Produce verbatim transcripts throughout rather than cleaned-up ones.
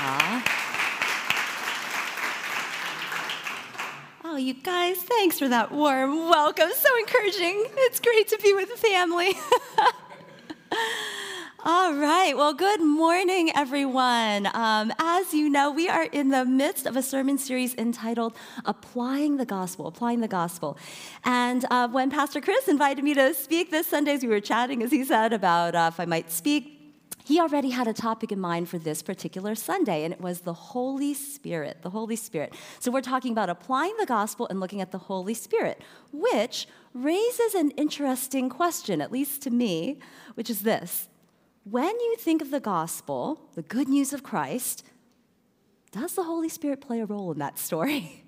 Aww. Oh, you guys, thanks for that warm welcome. So encouraging. It's great to be with family. All right. Well, good morning, everyone. Um, as you know, we are in the midst of a sermon series entitled Applying the Gospel, Applying the Gospel. And uh, when Pastor Chris invited me to speak this Sunday, as we were chatting, as he said, about uh, if I might speak, he already had a topic in mind for this particular Sunday, and it was the Holy Spirit, the Holy Spirit. So we're talking about applying the gospel and looking at the Holy Spirit, which raises an interesting question, at least to me, which is this. When you think of the gospel, the good news of Christ, does the Holy Spirit play a role in that story?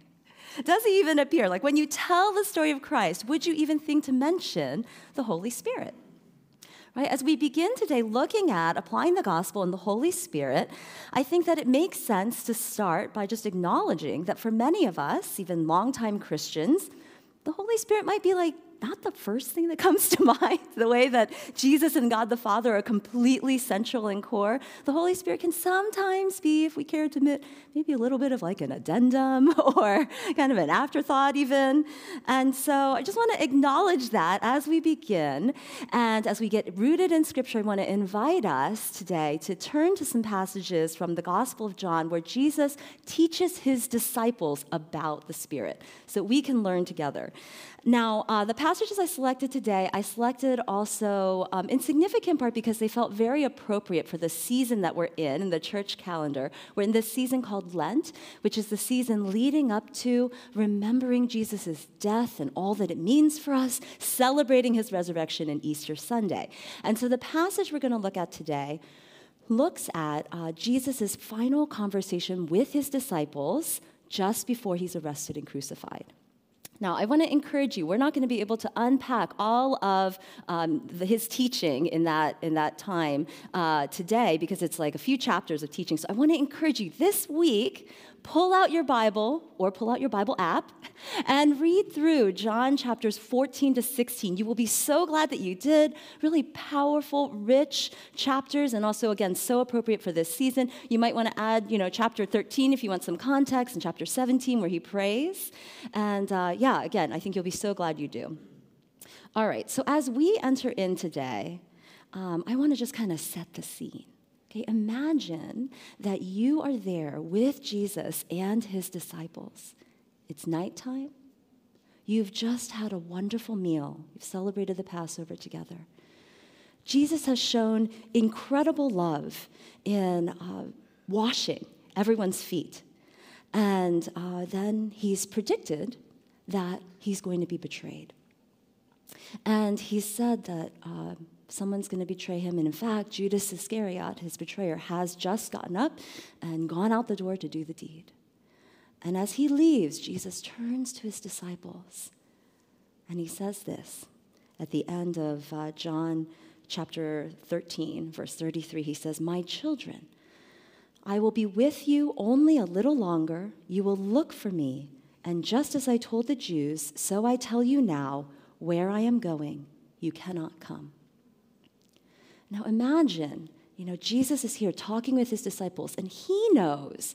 Does he even appear? Like when you tell the story of Christ, would you even think to mention the Holy Spirit? Right? As we begin today looking at applying the gospel and the Holy Spirit, I think that it makes sense to start by just acknowledging that for many of us, even longtime Christians, the Holy Spirit might be like not the first thing that comes to mind. The way that Jesus and God the Father are completely central and core, the Holy Spirit can sometimes be, if we care to admit, maybe a little bit of like an addendum or kind of an afterthought even. And so I just want to acknowledge that as we begin. And as we get rooted in Scripture, I want to invite us today to turn to some passages from the Gospel of John where Jesus teaches his disciples about the Spirit so we can learn together. Now, uh, the passages I selected today, I selected also um, in significant part because they felt very appropriate for the season that we're in, in the church calendar. We're in this season called Lent, which is the season leading up to remembering Jesus' death and all that it means for us, celebrating his resurrection and Easter Sunday. And so the passage we're going to look at today looks at uh, Jesus' final conversation with his disciples just before he's arrested and crucified. Now, I want to encourage you, we're not going to be able to unpack all of um, the, his teaching in that in that time uh, today because it's like a few chapters of teaching. So I want to encourage you this week, pull out your Bible or pull out your Bible app and read through John chapters fourteen to sixteen. You will be so glad that you did. Really powerful, rich chapters and also, again, so appropriate for this season. You might want to add, you know, chapter thirteen if you want some context and chapter seventeen where he prays. And uh, yeah. Yeah, again, I think you'll be so glad you do. All right, so as we enter in today, um, I want to just kind of set the scene. Okay, imagine that you are there with Jesus and his disciples. It's nighttime. You've just had a wonderful meal. You've celebrated the Passover together. Jesus has shown incredible love in uh, washing everyone's feet. And uh, then he's predicted that he's going to be betrayed. And he said that uh, someone's going to betray him. And in fact, Judas Iscariot, his betrayer, has just gotten up and gone out the door to do the deed. And as he leaves, Jesus turns to his disciples. And he says this at the end of uh, John chapter thirteen, verse thirty-three. He says, "My children, I will be with you only a little longer. You will look for me. And just as I told the Jews, so I tell you now, where I am going, you cannot come." Now imagine, you know, Jesus is here talking with his disciples, and he knows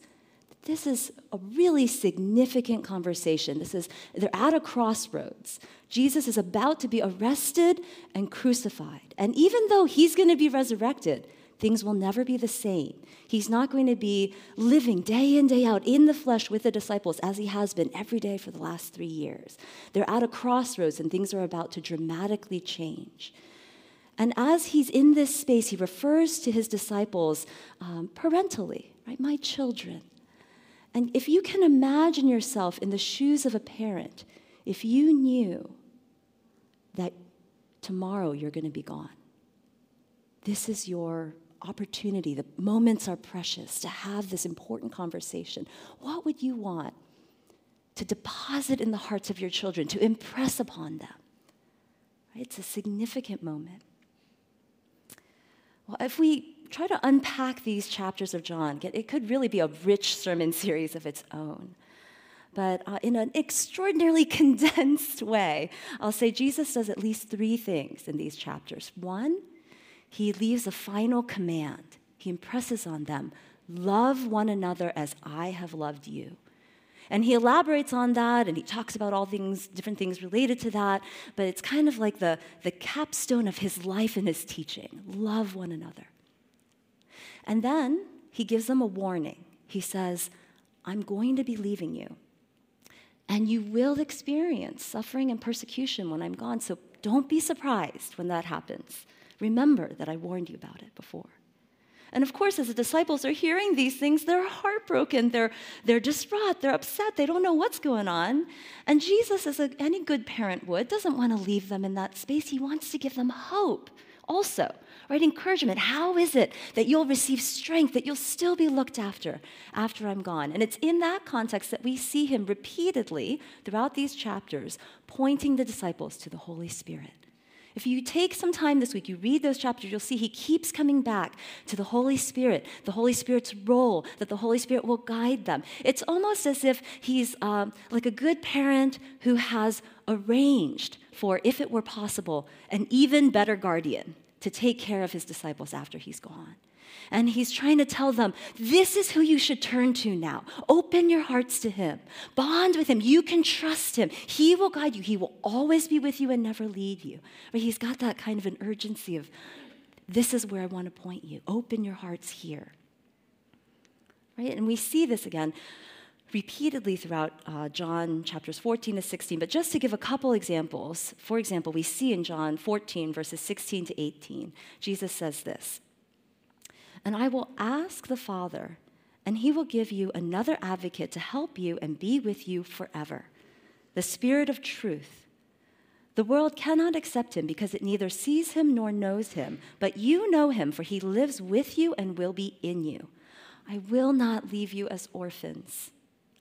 that this is a really significant conversation. This is, they're at a crossroads. Jesus is about to be arrested and crucified. And even though he's going to be resurrected, things will never be the same. He's not going to be living day in, day out in the flesh with the disciples as he has been every day for the last three years. They're at a crossroads and things are about to dramatically change. And as he's in this space, he refers to his disciples um, parentally, right? My children. And if you can imagine yourself in the shoes of a parent, if you knew that tomorrow you're going to be gone, this is your opportunity. The moments are precious to have this important conversation. What would you want to deposit in the hearts of your children, to impress upon them? Right? It's a significant moment. Well, if we try to unpack these chapters of John, it could really be a rich sermon series of its own. But uh, in an extraordinarily condensed way, I'll say Jesus does at least three things in these chapters. One, he leaves a final command. He impresses on them, love one another as I have loved you. And he elaborates on that, and he talks about all things, different things related to that, but it's kind of like the, the capstone of his life and his teaching, love one another. And then he gives them a warning. He says, I'm going to be leaving you, and you will experience suffering and persecution when I'm gone, so don't be surprised when that happens. Remember that I warned you about it before. And of course, as the disciples are hearing these things, they're heartbroken, they're, they're distraught, they're upset, they don't know what's going on. And Jesus, as a, any good parent would, doesn't want to leave them in that space. He wants to give them hope also, right? Encouragement. How is it that you'll receive strength, that you'll still be looked after after I'm gone? And it's in that context that we see him repeatedly throughout these chapters pointing the disciples to the Holy Spirit. If you take some time this week, you read those chapters, you'll see he keeps coming back to the Holy Spirit, the Holy Spirit's role, that the Holy Spirit will guide them. It's almost as if he's um, like a good parent who has arranged for, if it were possible, an even better guardian to take care of his disciples after he's gone. And he's trying to tell them, this is who you should turn to now. Open your hearts to him. Bond with him. You can trust him. He will guide you. He will always be with you and never leave you. Right? He's got that kind of an urgency of, this is where I want to point you. Open your hearts here. Right? And we see this again repeatedly throughout uh, John chapters fourteen to sixteen. But just to give a couple examples, for example, we see in John fourteen, verses sixteen to eighteen, Jesus says this, and I will ask the Father, and he will give you another advocate to help you and be with you forever, the Spirit of truth. The world cannot accept him because it neither sees him nor knows him, but you know him, for he lives with you and will be in you. I will not leave you as orphans.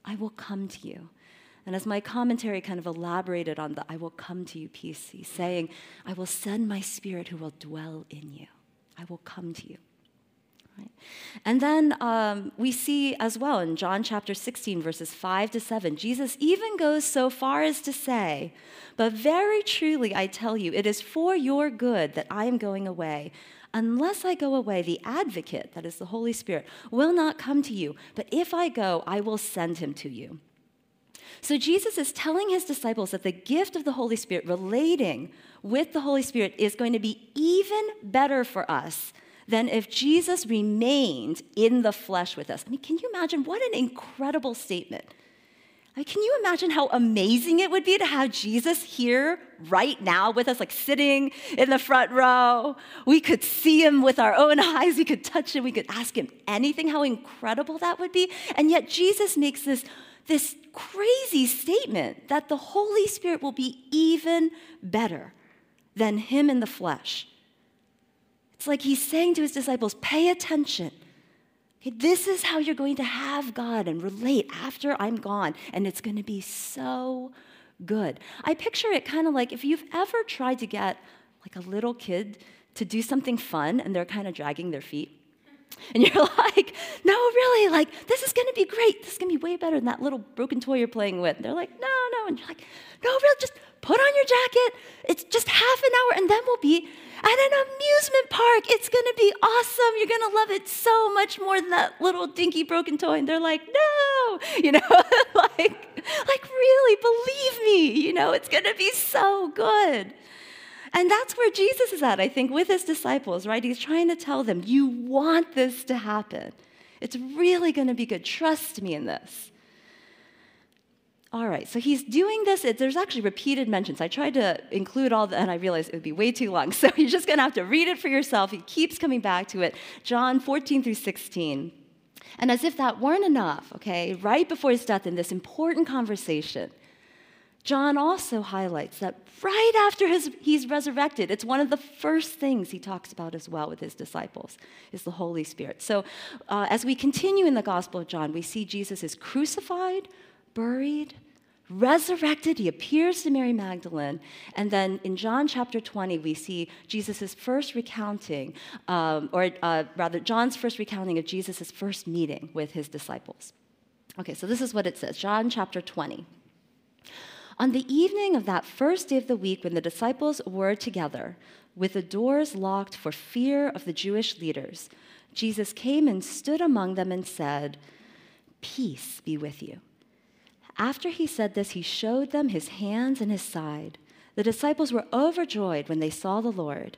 I will come to you. And as my commentary kind of elaborated on the I will come to you piece, he's saying, I will send my Spirit who will dwell in you. I will come to you. Right. And then um, we see as well in John chapter sixteen, verses five to seven, Jesus even goes so far as to say, but very truly I tell you, it is for your good that I am going away. Unless I go away, the advocate, that is the Holy Spirit, will not come to you. But if I go, I will send him to you. So Jesus is telling his disciples that the gift of the Holy Spirit, relating with the Holy Spirit, is going to be even better for us than if Jesus remained in the flesh with us. I mean, can you imagine? What an incredible statement. I mean, can you imagine how amazing it would be to have Jesus here right now with us, like sitting in the front row? We could see him with our own eyes. We could touch him. We could ask him anything. How incredible that would be. And yet Jesus makes this, this crazy statement that the Holy Spirit will be even better than him in the flesh. It's like he's saying to his disciples, pay attention. Okay, this is how you're going to have God and relate after I'm gone, and it's going to be so good. I picture it kind of like if you've ever tried to get like a little kid to do something fun, and they're kind of dragging their feet, and you're like, no, really, like, this is going to be great. This is going to be way better than that little broken toy you're playing with. And they're like, no, no, and you're like, no, really, just put on your jacket. It's just half an hour, and then we'll be at an amusement park. It's going to be awesome. You're going to love it so much more than that little dinky broken toy. And they're like, no, you know, like, like really, believe me, you know, it's going to be so good. And that's where Jesus is at, I think, with his disciples, right? He's trying to tell them, you want this to happen. It's really going to be good. Trust me in this. All right, so he's doing this. It, there's actually repeated mentions. I tried to include all that, and I realized it would be way too long. So you're just going to have to read it for yourself. He keeps coming back to it. John fourteen through sixteen. And as if that weren't enough, okay, right before his death in this important conversation, John also highlights that right after his, he's resurrected, it's one of the first things he talks about as well with his disciples, is the Holy Spirit. So uh, as we continue in the Gospel of John, we see Jesus is crucified, buried, resurrected. He appears to Mary Magdalene. And then in John chapter twenty, we see Jesus' first recounting, um, or uh, rather, John's first recounting of Jesus' first meeting with his disciples. Okay, so this is what it says, John chapter twenty. On the evening of that first day of the week, when the disciples were together, with the doors locked for fear of the Jewish leaders, Jesus came and stood among them and said, "Peace be with you." After he said this, he showed them his hands and his side. The disciples were overjoyed when they saw the Lord.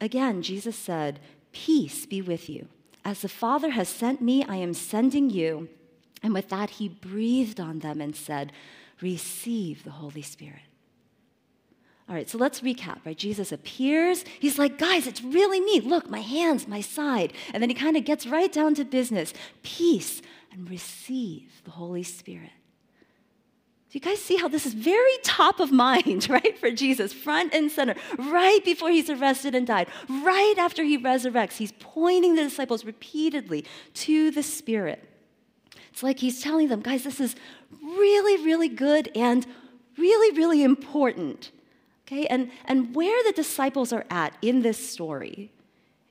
Again, Jesus said, "Peace be with you. As the Father has sent me, I am sending you." And with that, he breathed on them and said, "Receive the Holy Spirit." All right, so let's recap, right? Jesus appears. He's like, guys, it's really me. Look, my hands, my side. And then he kind of gets right down to business. Peace and receive the Holy Spirit. Do you guys see how this is very top of mind, right, for Jesus, front and center, right before he's arrested and died, right after he resurrects? He's pointing the disciples repeatedly to the Spirit. It's like he's telling them, guys, this is really, really good and really, really important, okay? And, and where the disciples are at in this story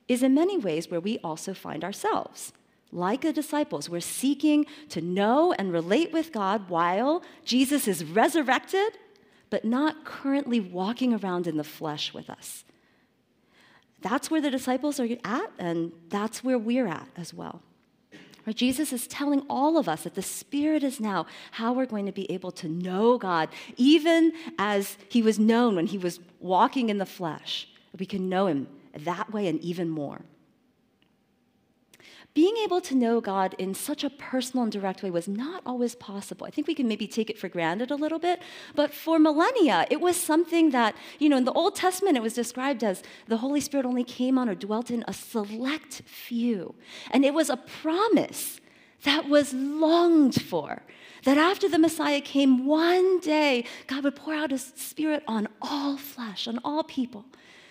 is in many ways where we also find ourselves. Like the disciples, we're seeking to know and relate with God while Jesus is resurrected, but not currently walking around in the flesh with us. That's where the disciples are at, and that's where we're at as well. Where Jesus is telling all of us that the Spirit is now how we're going to be able to know God, even as he was known when he was walking in the flesh. We can know him that way and even more. Being able to know God in such a personal and direct way was not always possible. I think we can maybe take it for granted a little bit, but for millennia, it was something that, you know, in the Old Testament, it was described as the Holy Spirit only came on or dwelt in a select few. And it was a promise that was longed for, that after the Messiah came, one day, God would pour out his Spirit on all flesh, on all people.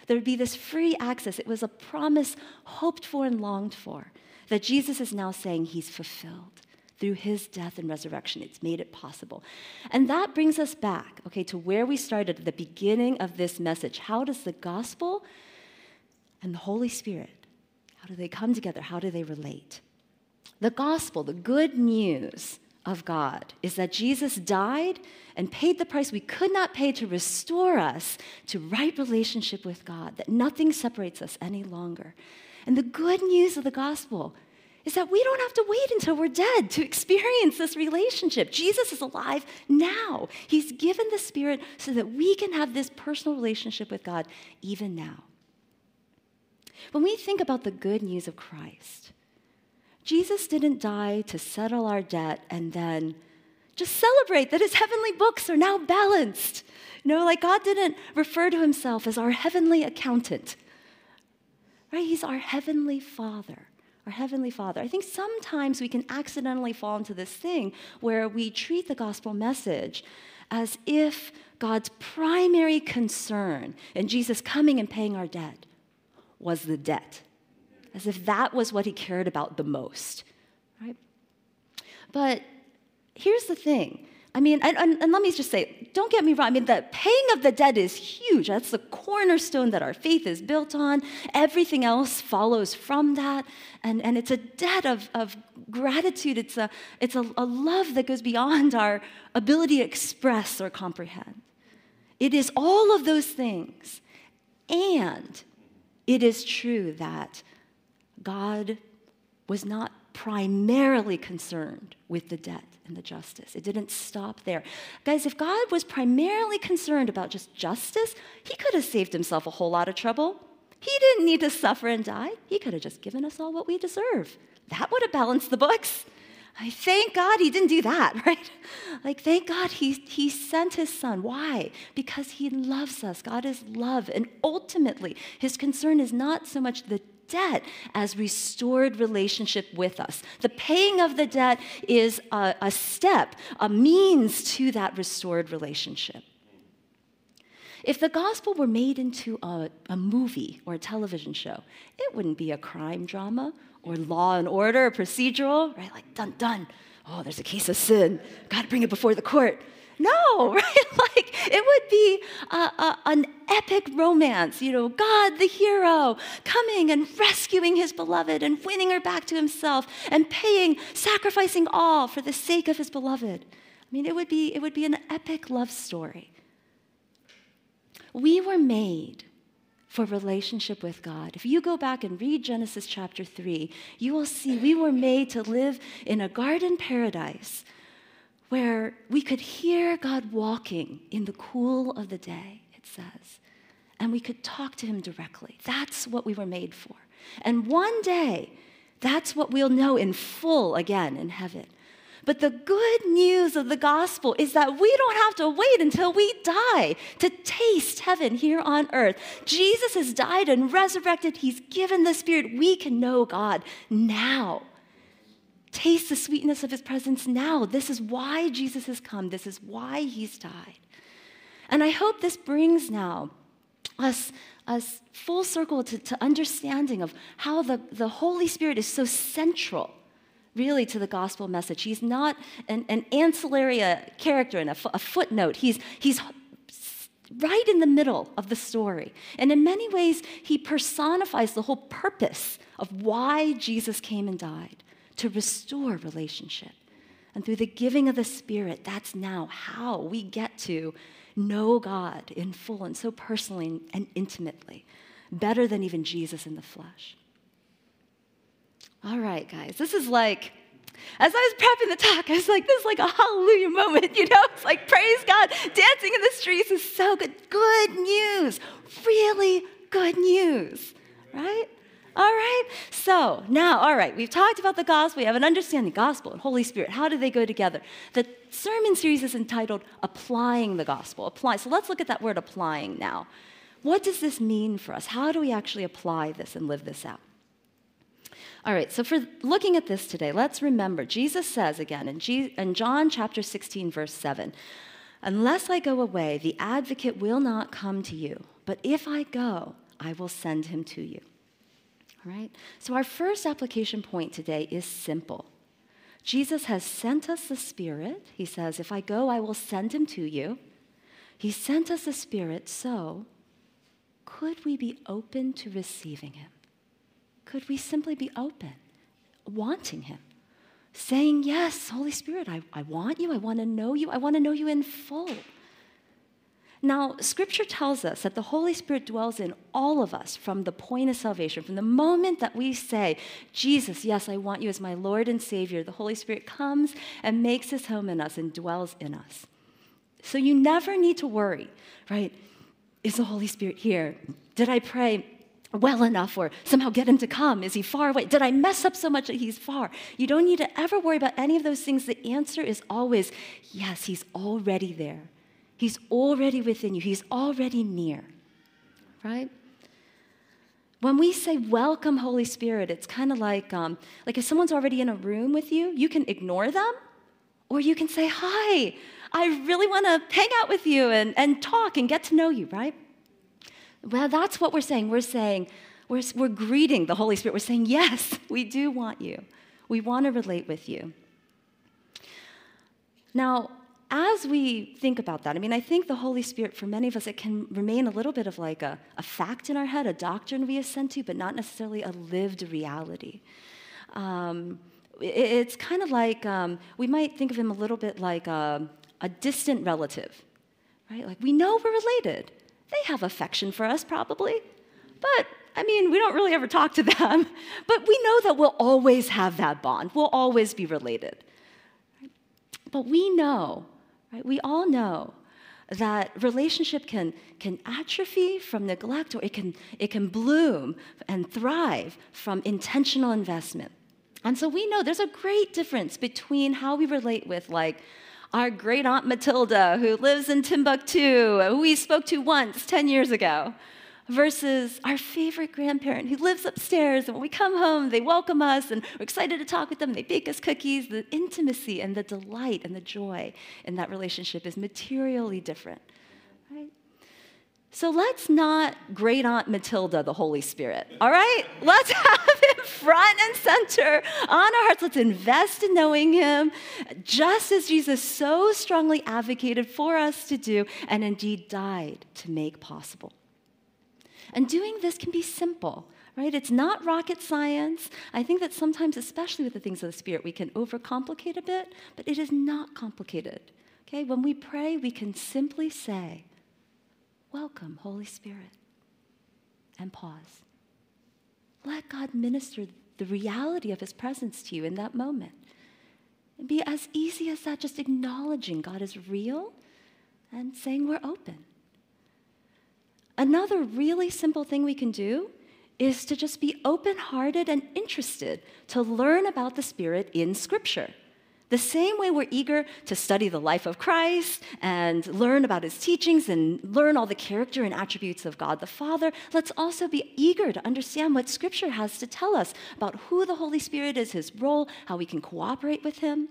There would be this free access. It was a promise hoped for and longed for, that Jesus is now saying he's fulfilled through his death and resurrection. It's made it possible. And that brings us back, okay, to where we started at the beginning of this message. How does the gospel and the Holy Spirit, how do they come together? How do they relate? The gospel, the good news of God, is that Jesus died and paid the price we could not pay to restore us to right relationship with God, that nothing separates us any longer. And the good news of the gospel is that we don't have to wait until we're dead to experience this relationship. Jesus is alive now. He's given the Spirit so that we can have this personal relationship with God even now. When we think about the good news of Christ, Jesus didn't die to settle our debt and then just celebrate that his heavenly books are now balanced. You know, like God didn't refer to himself as our heavenly accountant. Right? He's our heavenly Father, our heavenly Father. I think sometimes we can accidentally fall into this thing where we treat the gospel message as if God's primary concern in Jesus coming and paying our debt was the debt, as if that was what he cared about the most, right? But here's the thing. I mean, and, and, and let me just say, don't get me wrong. I mean, the paying of the debt is huge. That's the cornerstone that our faith is built on. Everything else follows from that. And, and it's a debt of, of gratitude. It's, a, it's a, a love that goes beyond our ability to express or comprehend. It is all of those things. And it is true that God was not primarily concerned with the debt and the justice. It didn't stop there. Guys, if God was primarily concerned about just justice, he could have saved himself a whole lot of trouble. He didn't need to suffer and die. He could have just given us all what we deserve. That would have balanced the books. I thank God he didn't do that, right? Like, thank God he, he sent his son. Why? Because he loves us. God is love. And ultimately, his concern is not so much the debt as restored relationship with us. The paying of the debt is a, a step, a means to that restored relationship. If the gospel were made into a, a movie or a television show, it wouldn't be a crime drama or Law and Order, a procedural, right? Like, dun, dun. Oh, there's a case of sin. Got to bring it before the court. No, right? Like, it would be a, a, an epic romance, you know, God the hero coming and rescuing his beloved and winning her back to himself and paying, sacrificing all for the sake of his beloved. I mean, it would be, it would be an epic love story. We were made for relationship with God. If you go back and read Genesis chapter three, you will see we were made to live in a garden paradise where we could hear God walking in the cool of the day, it says. And we could talk to him directly. That's what we were made for. And one day, that's what we'll know in full again in heaven. But the good news of the gospel is that we don't have to wait until we die to taste heaven here on earth. Jesus has died and resurrected. He's given the Spirit. We can know God now. Taste the sweetness of his presence now. This is why Jesus has come. This is why he's died. And I hope this brings now us, us full circle to, to understanding of how the, the Holy Spirit is so central really to the gospel message. He's not an, an ancillary uh, character and a, f- a footnote. He's, he's right in the middle of the story. And in many ways, he personifies the whole purpose of why Jesus came and died, to restore relationship. And through the giving of the Spirit, that's now how we get to know God in full and so personally and intimately, better than even Jesus in the flesh. All right, guys, this is like, as I was prepping the talk, I was like, this is like a hallelujah moment, you know? It's like, praise God, dancing in the streets is so good. Good news, really good news, right? All right, so now, all right, we've talked about the gospel. We have an understanding, gospel and Holy Spirit. How do they go together? The sermon series is entitled Applying the Gospel. Apply. So let's look at that word applying now. What does this mean for us? How do we actually apply this and live this out? All right, so for looking at this today, let's remember, Jesus says again in, G- in John chapter sixteen, verse seven, unless I go away, the advocate will not come to you, but if I go, I will send him to you. All right, so our first application point today is simple. Jesus has sent us the Spirit. He says, if I go, I will send him to you. He sent us the Spirit, so could we be open to receiving him? Could we simply be open, wanting him, saying, yes, Holy Spirit, I, I want you, I want to know you, I want to know you in full. Now, Scripture tells us that the Holy Spirit dwells in all of us from the point of salvation, from the moment that we say, Jesus, yes, I want you as my Lord and Savior. The Holy Spirit comes and makes his home in us and dwells in us. So you never need to worry, right? Is the Holy Spirit here? Did I pray well enough or somehow get him to come? Is he far away? Did I mess up so much that he's far? You don't need to ever worry about any of those things. The answer is always, yes, he's already there. He's already within you. He's already near, right? When we say, welcome, Holy Spirit, it's kind of like, um, like if someone's already in a room with you, you can ignore them or you can say, hi, I really want to hang out with you and, and talk and get to know you, right? Well, that's what we're saying. We're saying, we're, we're greeting the Holy Spirit. We're saying, yes, we do want you. We want to relate with you. Now, as we think about that, I mean, I think the Holy Spirit, for many of us, it can remain a little bit of like a, a fact in our head, a doctrine we assent to, but not necessarily a lived reality. Um, it, it's kind of like, um, we might think of him a little bit like a, a distant relative, right? Like, we know we're related. They have affection for us, probably. But, I mean, we don't really ever talk to them. But we know that we'll always have that bond. We'll always be related. But we know, right? We all know that relationship can, can atrophy from neglect, or it can, it can bloom and thrive from intentional investment. And so we know there's a great difference between how we relate with, like, our great aunt Matilda, who lives in Timbuktu, who we spoke to once ten years ago, versus our favorite grandparent who lives upstairs, and when we come home, they welcome us, and we're excited to talk with them, they bake us cookies. The intimacy and the delight and the joy in that relationship is materially different, right? So let's not great aunt Matilda the Holy Spirit, all right? Let's have him front and center on our hearts. Let's invest in knowing him, just as Jesus so strongly advocated for us to do, and indeed died to make possible. And doing this can be simple, right? It's not rocket science. I think that sometimes, especially with the things of the Spirit, we can overcomplicate a bit, but it is not complicated, okay? When we pray, we can simply say, welcome, Holy Spirit. and pause. Let God minister the reality of his presence to you in that moment. It'd be as easy as that, just acknowledging God is real and saying we're open. Another really simple thing we can do is to just be open-hearted and interested to learn about the Spirit in Scripture. The same way we're eager to study the life of Christ and learn about his teachings and learn all the character and attributes of God the Father, let's also be eager to understand what Scripture has to tell us about who the Holy Spirit is, his role, how we can cooperate with him.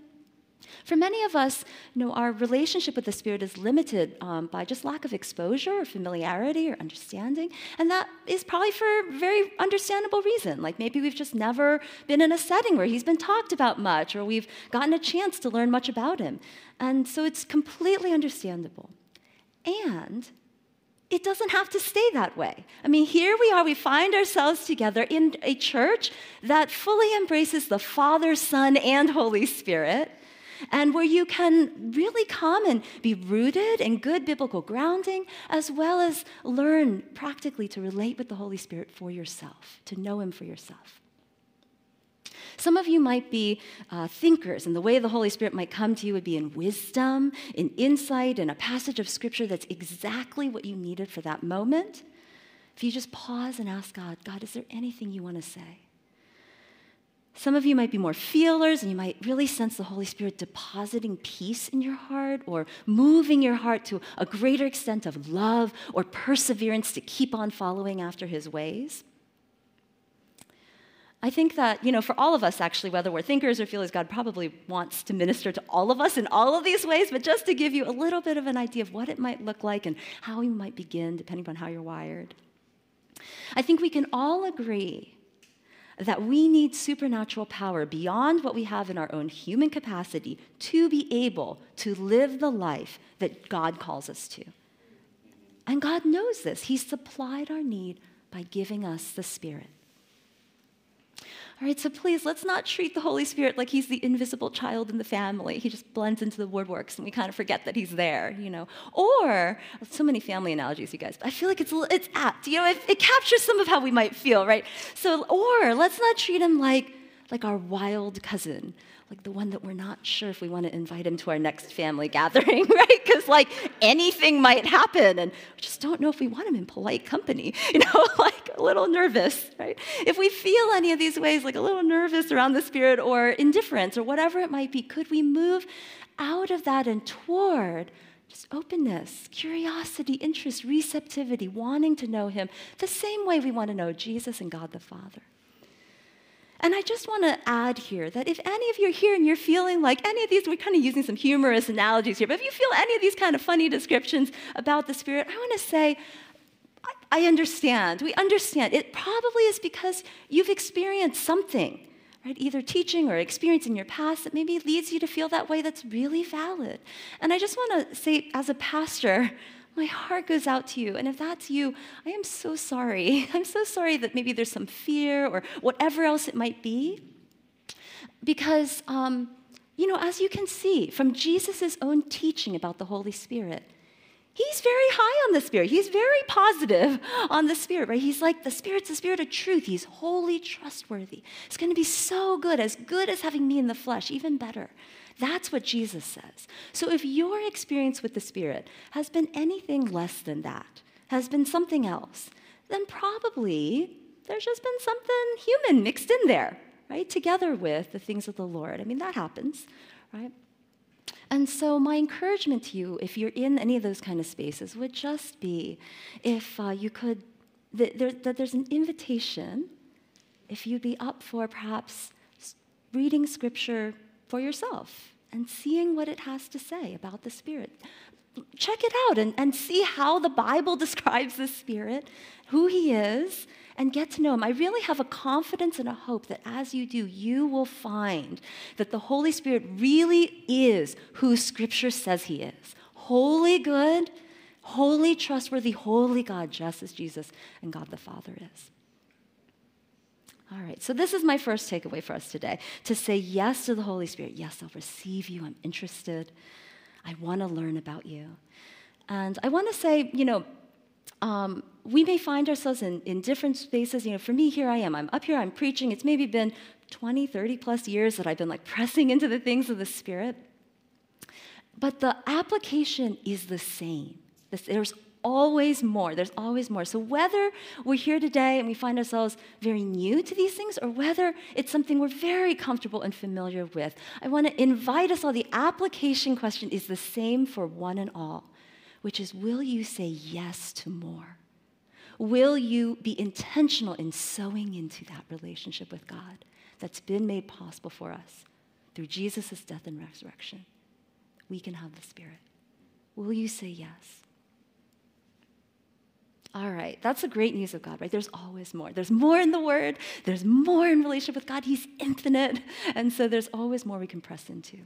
For many of us, you know, our relationship with the Spirit is limited um, by just lack of exposure or familiarity or understanding, and that is probably for a very understandable reason. Like maybe we've just never been in a setting where he's been talked about much, or we've gotten a chance to learn much about him. And so it's completely understandable. And it doesn't have to stay that way. I mean, here we are, we find ourselves together in a church that fully embraces the Father, Son, and Holy Spirit, and where you can really come and be rooted in good biblical grounding, as well as learn practically to relate with the Holy Spirit for yourself, to know him for yourself. Some of you might be uh, thinkers, and the way the Holy Spirit might come to you would be in wisdom, in insight, in a passage of Scripture that's exactly what you needed for that moment. If you just pause and ask God, God, is there anything you want to say? Some of you might be more feelers, and you might really sense the Holy Spirit depositing peace in your heart or moving your heart to a greater extent of love or perseverance to keep on following after his ways. I think that, you know, for all of us, actually, whether we're thinkers or feelers, God probably wants to minister to all of us in all of these ways, but just to give you a little bit of an idea of what it might look like and how you might begin, depending on how you're wired. I think we can all agree that we need supernatural power beyond what we have in our own human capacity to be able to live the life that God calls us to. And God knows this. He supplied our need by giving us the Spirit. All right, so please, let's not treat the Holy Spirit like he's the invisible child in the family. He just blends into the woodworks, and we kind of forget that he's there, you know. Or, so many family analogies, you guys, but I feel like it's it's apt. You know, it, it captures some of how we might feel, right? So, or let's not treat him like, like our wild cousin, like the one that we're not sure if we want to invite him to our next family gathering, right? Because, like, anything might happen, and we just don't know if we want him in polite company, you know, like a little nervous, right? If we feel any of these ways, like a little nervous around the Spirit or indifference or whatever it might be, could we move out of that and toward just openness, curiosity, interest, receptivity, wanting to know him the same way we want to know Jesus and God the Father? And I just want to add here that if any of you are here and you're feeling like any of these, we're kind of using some humorous analogies here, but if you feel any of these kind of funny descriptions about the Spirit, I want to say, I, I understand. We understand. It probably is because you've experienced something, right? Either teaching or experience in your past that maybe leads you to feel that way that's really valid. And I just want to say, as a pastor, my heart goes out to you, and if that's you, I am so sorry. I'm so sorry that maybe there's some fear or whatever else it might be, because, um, you know, as you can see from Jesus' own teaching about the Holy Spirit, he's very high on the Spirit. He's very positive on the Spirit, right? He's like, the Spirit's the Spirit of truth. He's wholly trustworthy. It's going to be so good, as good as having me in the flesh, even better. That's what Jesus says. So if your experience with the Spirit has been anything less than that, has been something else, then probably there's just been something human mixed in there, right? Together with the things of the Lord. I mean, that happens, right? And so my encouragement to you, if you're in any of those kind of spaces, would just be if uh, you could, that, there, that there's an invitation, if you'd be up for perhaps reading Scripture for yourself and seeing what it has to say about the Spirit. Check it out and, and see how the Bible describes the Spirit, who he is, and get to know him. I really have a confidence and a hope that as you do, you will find that the Holy Spirit really is who Scripture says he is. Holy good, holy trustworthy, holy God, just as Jesus and God the Father is. All right, so this is my first takeaway for us today, to say yes to the Holy Spirit. Yes, I'll receive you. I'm interested. I want to learn about you. And I want to say, you know, Um, we may find ourselves in, in different spaces. You know, for me, here I am. I'm up here, I'm preaching. It's maybe been twenty, thirty plus years that I've been like pressing into the things of the Spirit. But the application is the same. There's always more. There's always more. So whether we're here today and we find ourselves very new to these things, or whether it's something we're very comfortable and familiar with, I want to invite us all. The application question is the same for one and all, which is, will you say yes to more? Will you be intentional in sowing into that relationship with God that's been made possible for us through Jesus' death and resurrection? We can have the Spirit. Will you say yes? All right, that's the great news of God, right? There's always more. There's more in the Word. There's more in relationship with God. He's infinite. And so there's always more we can press into.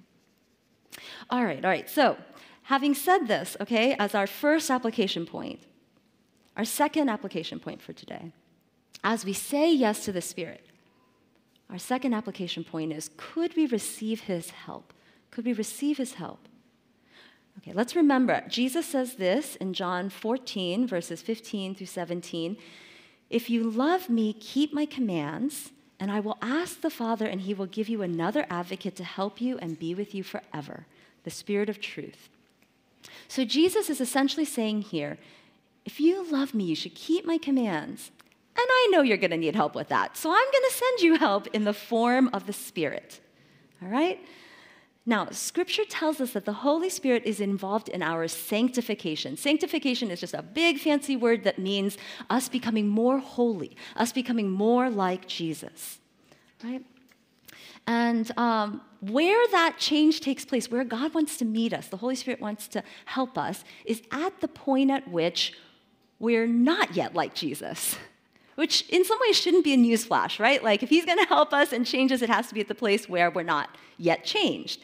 All right, all right. So having said this, okay, as our first application point, our second application point for today, as we say yes to the Spirit, our second application point is, could we receive His help? Could we receive His help? Okay, let's remember, Jesus says this in John fourteen, verses fifteen through seventeen. If you love me, keep my commands, and I will ask the Father, and He will give you another advocate to help you and be with you forever, the Spirit of truth. So Jesus is essentially saying here, if you love me, you should keep my commands, and I know you're going to need help with that, so I'm going to send you help in the form of the Spirit, all right? Now, Scripture tells us that the Holy Spirit is involved in our sanctification. Sanctification is just a big fancy word that means us becoming more holy, us becoming more like Jesus, right? And um, where that change takes place, where God wants to meet us, the Holy Spirit wants to help us, is at the point at which we're not yet like Jesus, which in some ways shouldn't be a newsflash, right? Like, if He's going to help us and change us, it has to be at the place where we're not yet changed.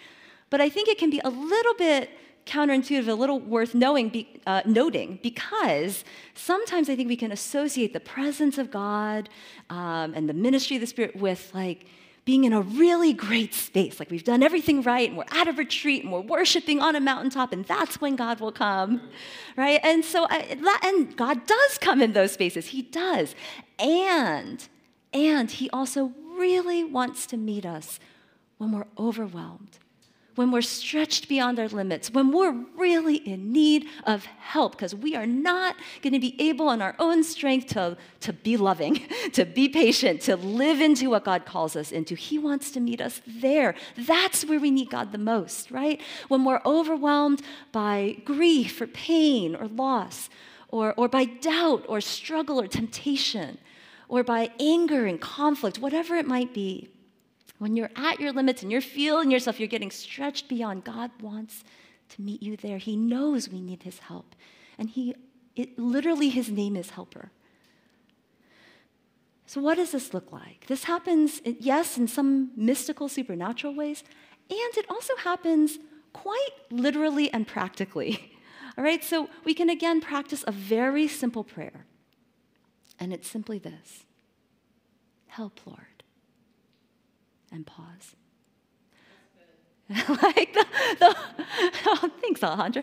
But I think it can be a little bit counterintuitive, a little worth knowing, uh, noting, because sometimes I think we can associate the presence of God um, and the ministry of the Spirit with, like, being in a really great space. Like, we've done everything right, and we're at a retreat, and we're worshiping on a mountaintop, and that's when God will come, right? And so, I, and God does come in those spaces. He does. And, and He also really wants to meet us when we're overwhelmed, when we're stretched beyond our limits, when we're really in need of help, because we are not going to be able in our own strength to, to be loving, to be patient, to live into what God calls us into. He wants to meet us there. That's where we need God the most, right? When we're overwhelmed by grief or pain or loss, or, or by doubt or struggle or temptation, or by anger and conflict, whatever it might be. When you're at your limits and you're feeling yourself, you're getting stretched beyond, God wants to meet you there. He knows we need His help. And He, it, literally His name is Helper. So what does this look like? This happens, yes, in some mystical, supernatural ways, and it also happens quite literally and practically. All right, so we can again practice a very simple prayer. And it's simply this: help, Lord. And pause. like the, the oh, thanks, Alejandra.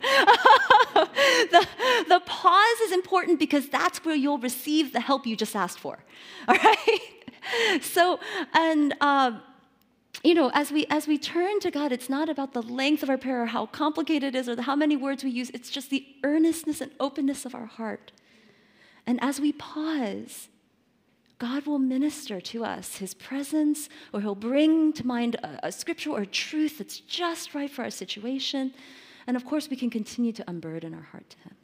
the, the pause is important because that's where you'll receive the help you just asked for. All right. So, and uh, you know, as we as we turn to God, it's not about the length of our prayer, or how complicated it is, or the, how many words we use. It's just the earnestness and openness of our heart. And as we pause, God will minister to us His presence, or He'll bring to mind a, a scripture or a truth that's just right for our situation. And of course, we can continue to unburden our heart to Him.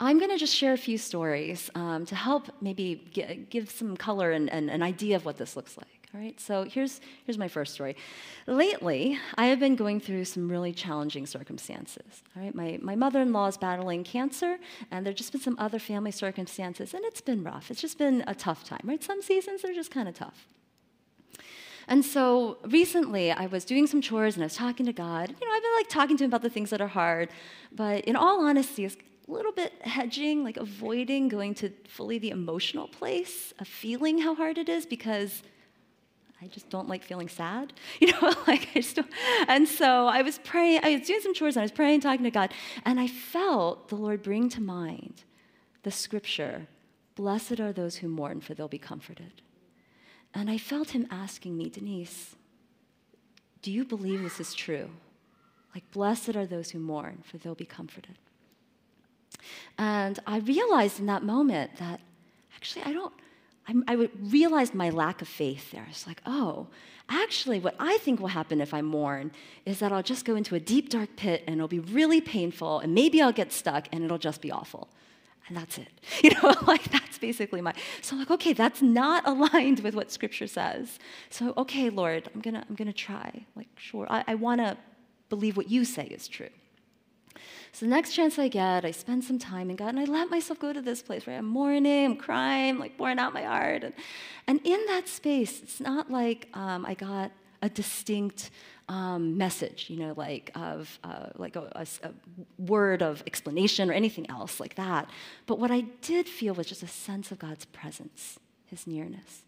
I'm going to just share a few stories um, to help maybe g- give some color and, and an idea of what this looks like. All right, so here's, here's my first story. Lately, I have been going through some really challenging circumstances. All right, my, my mother-in-law is battling cancer, and there's just been some other family circumstances, and it's been rough. It's just been a tough time, right? Some seasons are just kind of tough. And so recently, I was doing some chores, and I was talking to God. You know, I've been like talking to Him about the things that are hard, but in all honesty, it's a little bit hedging, like avoiding going to fully the emotional place of feeling how hard it is, because I just don't like feeling sad, you know, like I just don't. And so I was praying, I was doing some chores, and I was praying, talking to God, and I felt the Lord bring to mind the scripture, blessed are those who mourn, for they'll be comforted. And I felt him asking me, Denise, do you believe this is true? Like, blessed are those who mourn, for they'll be comforted. And I realized in that moment that actually I don't, I, I realized my lack of faith there. It's like, oh, actually what I think will happen if I mourn is that I'll just go into a deep, dark pit and it'll be really painful and maybe I'll get stuck and it'll just be awful. And that's it. You know, like that's basically my, so I'm like, okay, that's not aligned with what scripture says. So, okay, Lord, I'm gonna, I'm gonna try. Like, sure, I, I wanna believe what you say is true. So the next chance I get, I spend some time in God, and I let myself go to this place where I'm mourning, I'm crying, I'm like pouring out my heart. And, and in that space, it's not like um, I got a distinct um, message, you know, like of uh, like a, a, a word of explanation or anything else like that. But what I did feel was just a sense of God's presence, his nearness.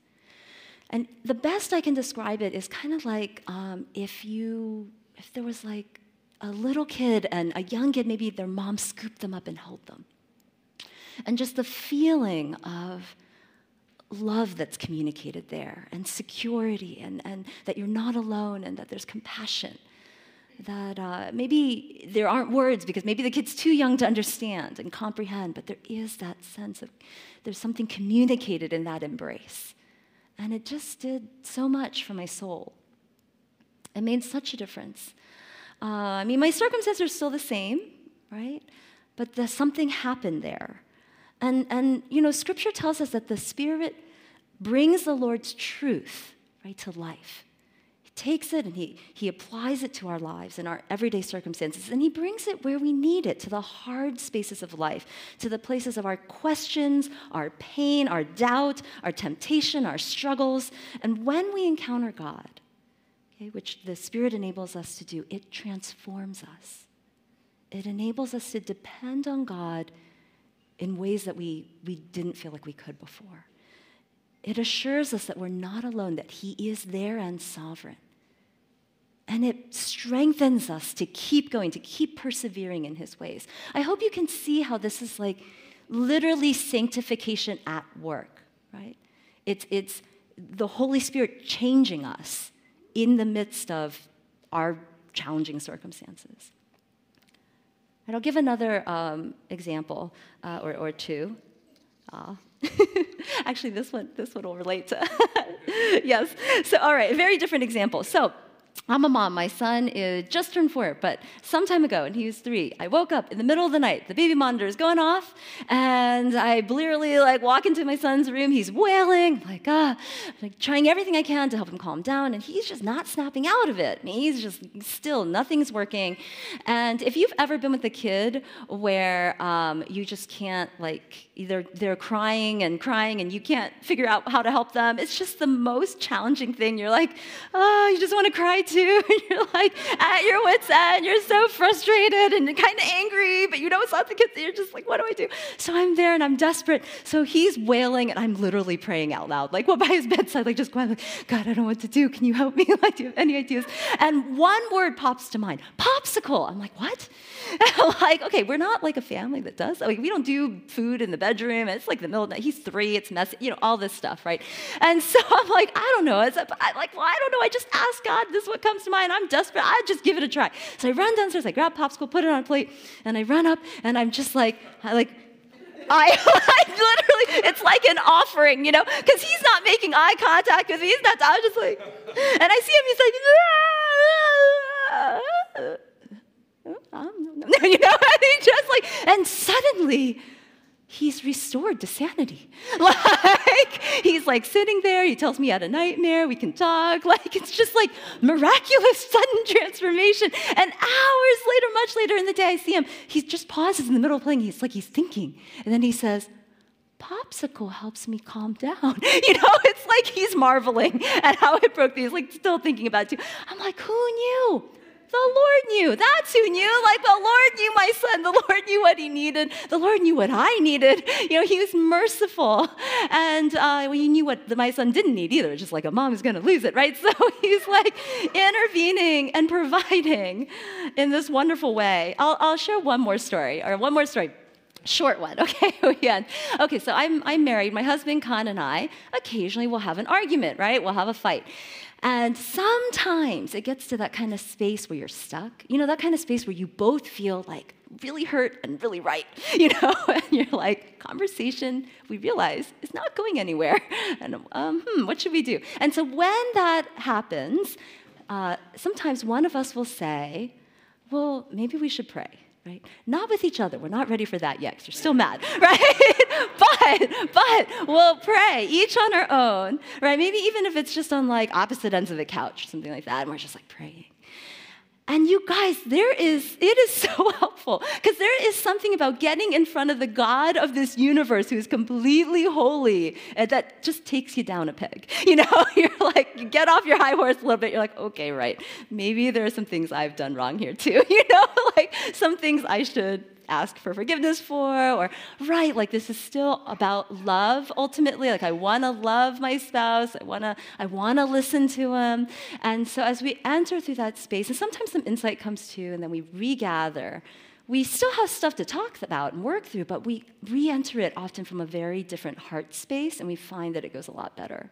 And the best I can describe it is kind of like um, if you, if there was like, a little kid and a young kid, maybe their mom scooped them up and held them. And just the feeling of love that's communicated there and security and, and that you're not alone and that there's compassion. That uh, maybe there aren't words because maybe the kid's too young to understand and comprehend, but there is that sense of there's something communicated in that embrace. And it just did so much for my soul. It made such a difference. Uh, I mean, my circumstances are still the same, right? But the, something happened there. And, and, you know, Scripture tells us that the Spirit brings the Lord's truth, right, to life. He takes it and he, he applies it to our lives and our everyday circumstances, and he brings it where we need it, to the hard spaces of life, to the places of our questions, our pain, our doubt, our temptation, our struggles. And when we encounter God, which the Spirit enables us to do, it transforms us. It enables us to depend on God in ways that we, we didn't feel like we could before. It assures us that we're not alone, that he is there and sovereign. And it strengthens us to keep going, to keep persevering in his ways. I hope you can see how this is like literally sanctification at work, right? It's, it's the Holy Spirit changing us in the midst of our challenging circumstances. And I'll give another um, example uh, or, or two. Uh, actually, this one this one will relate to. Yes. So, all right, very different example. So, I'm a mom. My son is just turned four, but some time ago, and he was three, I woke up in the middle of the night. The baby monitor is going off, and I blearily like walk into my son's room. He's wailing, like ah, like trying everything I can to help him calm down, and he's just not snapping out of it. I mean, he's just still nothing's working. And if you've ever been with a kid where um, you just can't like either they're crying and crying, and you can't figure out how to help them, it's just the most challenging thing. You're like, oh, you just want to cry too. You're like at your wit's end, you're so frustrated and kind of angry, but you know it's not the kids, you're just like, what do I do? So I'm there and I'm desperate. So he's wailing and I'm literally praying out loud, like well, by his bedside, like just going, like, God, I don't know what to do. Can you help me? Like, do you have any ideas? And one word pops to mind, popsicle. I'm like, what? I'm like, okay, we're not like a family that does, like we don't do food in the bedroom. It's like the middle of the night. He's three, it's messy, you know, all this stuff, right? And so I'm like, I don't know. It's like, well, I don't know. I just asked God this one comes to mind. I'm desperate. I just give it a try. So I run downstairs. I grab popsicle, put it on a plate, and I run up, and I'm just like, I like, I, I literally, it's like an offering, you know, because he's not making eye contact with me. He's not. I'm just like, and I see him. He's like, ah, ah, ah, ah, you know, and he just like, and suddenly. He's restored to sanity. Like, he's like sitting there, he tells me he had a nightmare, we can talk. Like, it's just like miraculous, sudden transformation. And hours later, much later in the day, I see him. He just pauses in the middle of playing. He's like, he's thinking. And then he says, popsicle helps me calm down. You know, it's like he's marveling at how it broke through. He's like still thinking about it too. I'm like, who knew? The Lord knew. That's who knew. Like, the Lord knew my son. The Lord knew what he needed. The Lord knew what I needed. You know, he was merciful. And uh, he knew what my son didn't need either, just like a mom is going to lose it, right? So he's like intervening and providing in this wonderful way. I'll, I'll share one more story, or one more story. short one, okay? Yeah. Okay, so I'm, I'm married. My husband, Khan, and I occasionally will have an argument, right? We'll have a fight. And sometimes it gets to that kind of space where you're stuck. You know, that kind of space where you both feel like really hurt and really right, you know? And you're like, conversation, we realize, is not going anywhere. And um, hmm, what should we do? And so when that happens, uh, sometimes one of us will say, well, maybe we should pray, right? Not with each other. We're not ready for that yet because you're still mad, right? But, but we'll pray, each on our own, right? Maybe even if it's just on like opposite ends of the couch or something like that, and we're just like praying. And you guys, there is, it is so helpful because there is something about getting in front of the God of this universe who is completely holy and that just takes you down a peg. You know, you're like, you get off your high horse a little bit. You're like, okay, right. Maybe there are some things I've done wrong here too. You know, like some things I should ask for forgiveness for, or right, like this is still about love ultimately. Like I want to love my spouse. I want to I want to listen to him. And so as we enter through that space, and sometimes some insight comes too, and then we regather. We still have stuff to talk about and work through, but we re-enter it often from a very different heart space, and we find that it goes a lot better.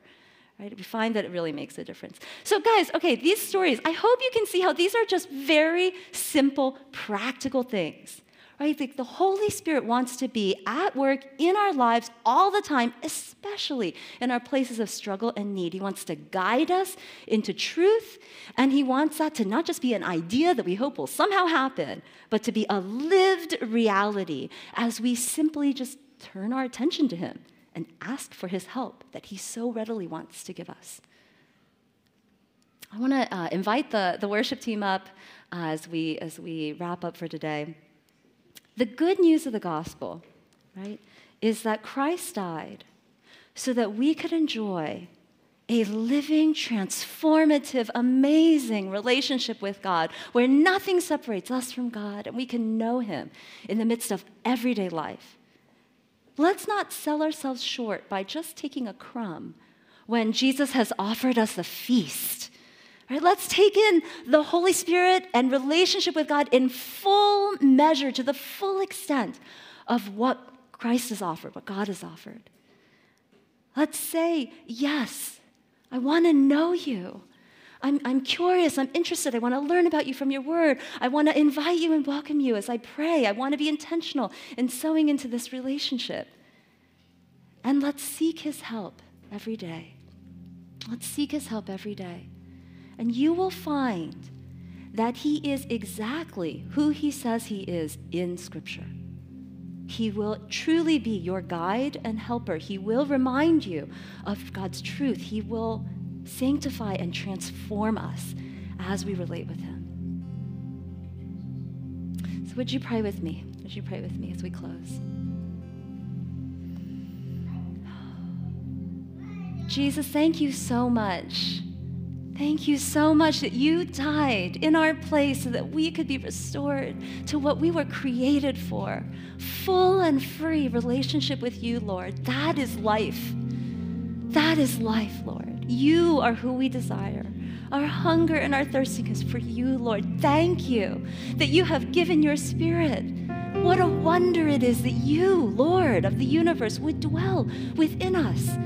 Right? We find that it really makes a difference. So guys, okay, these stories, I hope you can see how these are just very simple, practical things. Right? Like the Holy Spirit wants to be at work in our lives all the time, especially in our places of struggle and need. He wants to guide us into truth, and he wants that to not just be an idea that we hope will somehow happen, but to be a lived reality as we simply just turn our attention to him and ask for his help that he so readily wants to give us. I want to uh, invite the, the worship team up uh, as we as we wrap up for today. The good news of the gospel, right, is that Christ died so that we could enjoy a living, transformative, amazing relationship with God where nothing separates us from God and we can know him in the midst of everyday life. Let's not sell ourselves short by just taking a crumb when Jesus has offered us a feast. Right, let's take in the Holy Spirit and relationship with God in full measure, to the full extent of what Christ has offered, what God has offered. Let's say, yes, I want to know you. I'm, I'm curious, I'm interested, I want to learn about you from your word. I want to invite you and welcome you as I pray. I want to be intentional in sowing into this relationship. And let's seek his help every day. Let's seek his help every day. And you will find that he is exactly who he says he is in Scripture. He will truly be your guide and helper. He will remind you of God's truth. He will sanctify and transform us as we relate with him. So would you pray with me? Would you pray with me as we close? Jesus, thank you so much. Thank you so much that you died in our place so that we could be restored to what we were created for. Full and free relationship with you, Lord. That is life. That is life, Lord. You are who we desire. Our hunger and our thirsting is for you, Lord. Thank you that you have given your Spirit. What a wonder it is that you, Lord of the universe, would dwell within us.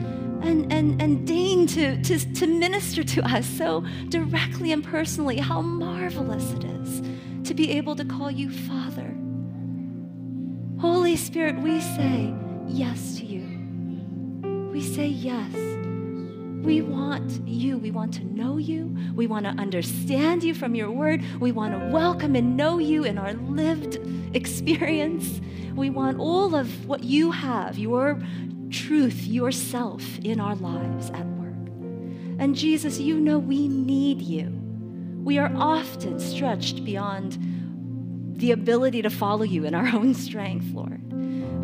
And, and, and deign to, to, to minister to us so directly and personally. How marvelous it is to be able to call you Father. Holy Spirit, we say yes to you. We say yes. We want you. We want to know you. We want to understand you from your word. We want to welcome and know you in our lived experience. We want all of what you have, your truth, yourself in our lives at work. And Jesus, you know we need you. We are often stretched beyond the ability to follow you in our own strength, Lord.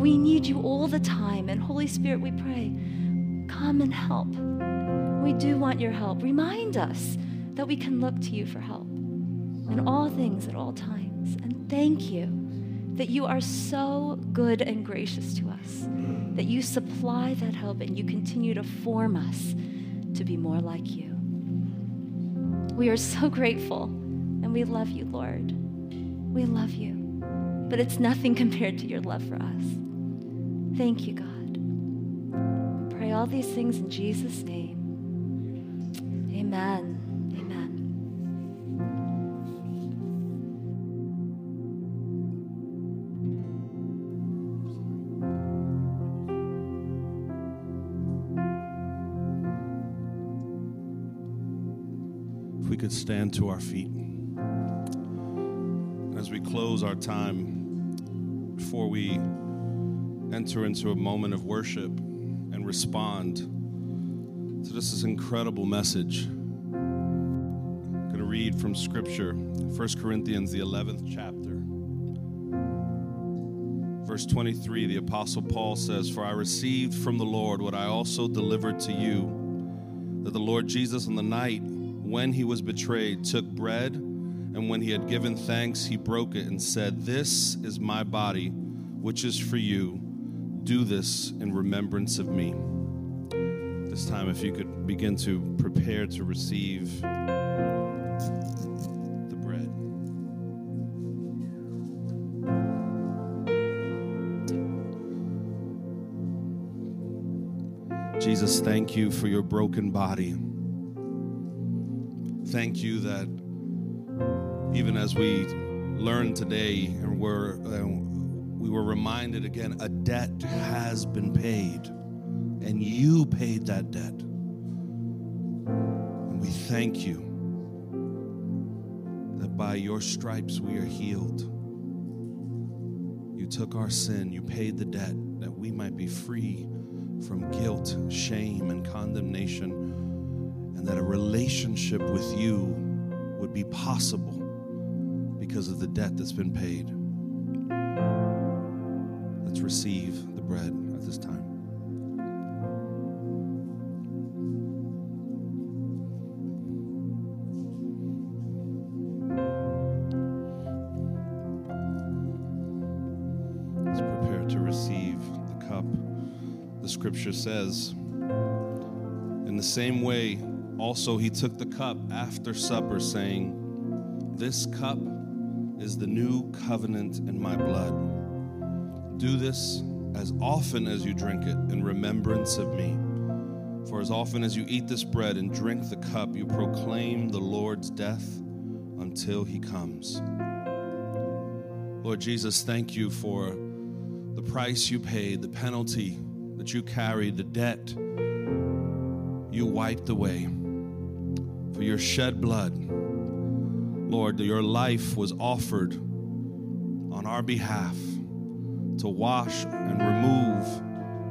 We need you all the time. And Holy Spirit, we pray, come and help. We do want your help. Remind us that we can look to you for help in all things at all times. And thank you that you are so good and gracious to us, that you supply that help and you continue to form us to be more like you. We are so grateful and we love you, Lord. We love you. but it's nothing compared to your love for us. Thank you, God. We pray all these things in Jesus' name. Amen. Stand to our feet. And as we close our time, before we enter into a moment of worship and respond to this, this incredible message, I'm going to read from Scripture, First Corinthians, the eleventh chapter. Verse twenty-three, the Apostle Paul says, "For I received from the Lord what I also delivered to you, that the Lord Jesus on the night when he was betrayed, took bread, and when he had given thanks, he broke it and said, 'This is my body, which is for you. Do this in remembrance of me.'" This time, if you could begin to prepare to receive the bread. Jesus, thank you for your broken body. Thank you that even as we learned today and were, uh, we were reminded again, a debt has been paid, and you paid that debt. And we thank you that by your stripes we are healed. You took our sin, you paid the debt that we might be free from guilt, shame, and condemnation, and that a relationship with you would be possible because of the debt that's been paid. Let's receive the bread at this time. Let's prepare to receive the cup. The Scripture says, "In the same way, also he took the cup after supper, saying, 'This cup is the new covenant in my blood. Do this as often as you drink it in remembrance of me. For as often as you eat this bread and drink the cup, you proclaim the Lord's death until he comes.'" Lord Jesus, thank you for the price you paid, the penalty that you carried, the debt you wiped away. For your shed blood, Lord, your life was offered on our behalf to wash and remove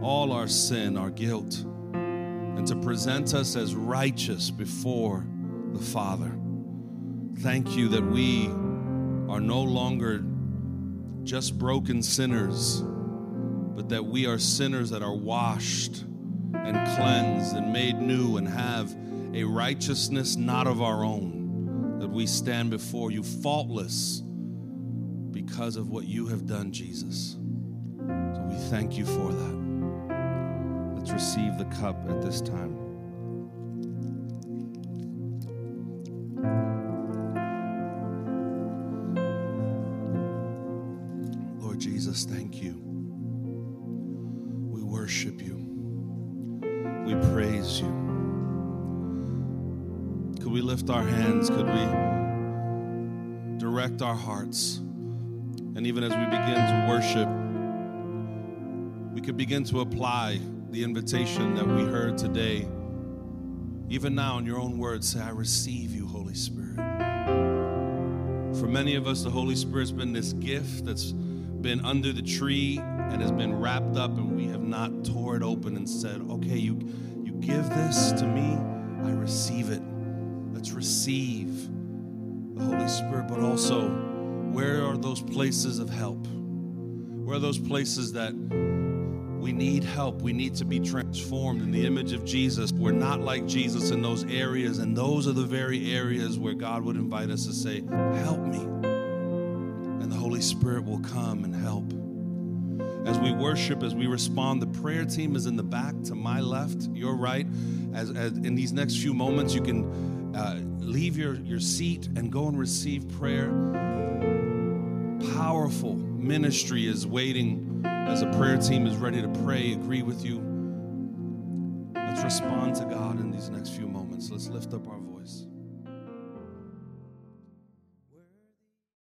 all our sin, our guilt, and to present us as righteous before the Father. Thank you that we are no longer just broken sinners, but that we are sinners that are washed and cleansed and made new and have a righteousness not of our own, that we stand before you faultless because of what you have done, Jesus. So we thank you for that. Let's receive the cup at this time. Lord Jesus, thank you. We worship you. We praise you. Could we lift our hands? Could we direct our hearts? And even as we begin to worship, we could begin to apply the invitation that we heard today. Even now, in your own words, say, "I receive you, Holy Spirit." For many of us, the Holy Spirit's been this gift that's been under the tree and has been wrapped up, and we have not tore it open and said, "Okay, you, you give this to me, I receive it." Let's receive the Holy Spirit, but also, where are those places of help? Where are those places that we need help? We need to be transformed in the image of Jesus. We're not like Jesus in those areas, and those are the very areas where God would invite us to say, "Help me." And the Holy Spirit will come and help. As we worship, as we respond, the prayer team is in the back to my left, your right. As, as in these next few moments, you can Uh, leave your, your seat and go and receive prayer. Powerful ministry is waiting as a prayer team is ready to pray, agree with you. Let's respond to God in these next few moments. Let's lift up our voice.